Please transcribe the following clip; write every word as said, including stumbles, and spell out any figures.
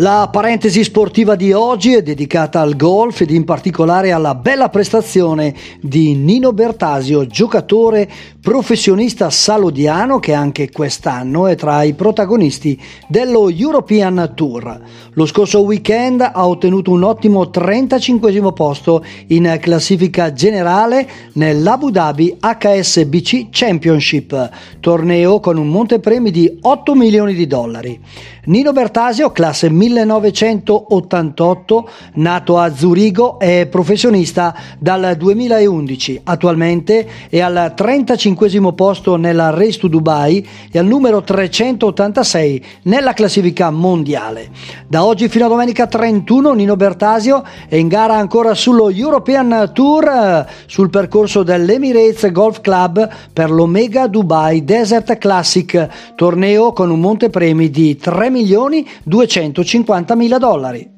La parentesi sportiva di oggi è dedicata al golf ed in particolare alla bella prestazione di Nino Bertasio, giocatore professionista salodiano che anche quest'anno è tra i protagonisti dello European Tour. Lo scorso weekend ha ottenuto un ottimo trentacinquesimo posto in classifica generale nell'Abu Dhabi acca esse bi ci Championship, torneo con un montepremi di otto milioni di dollari. Nino Bertasio, classe millenovecentottantotto, nato a Zurigo, è professionista dal duemilaundici, attualmente è al trentacinquesimo posto nella Race to Dubai e al numero trecentottantasei nella classifica mondiale. Da oggi fino a domenica trentuno Nino Bertasio è in gara ancora sullo European Tour sul percorso dell'Emirates Golf Club per l'Omega Dubai Desert Classic, torneo con un montepremi di tre milioni duecentocinquantamila dollari.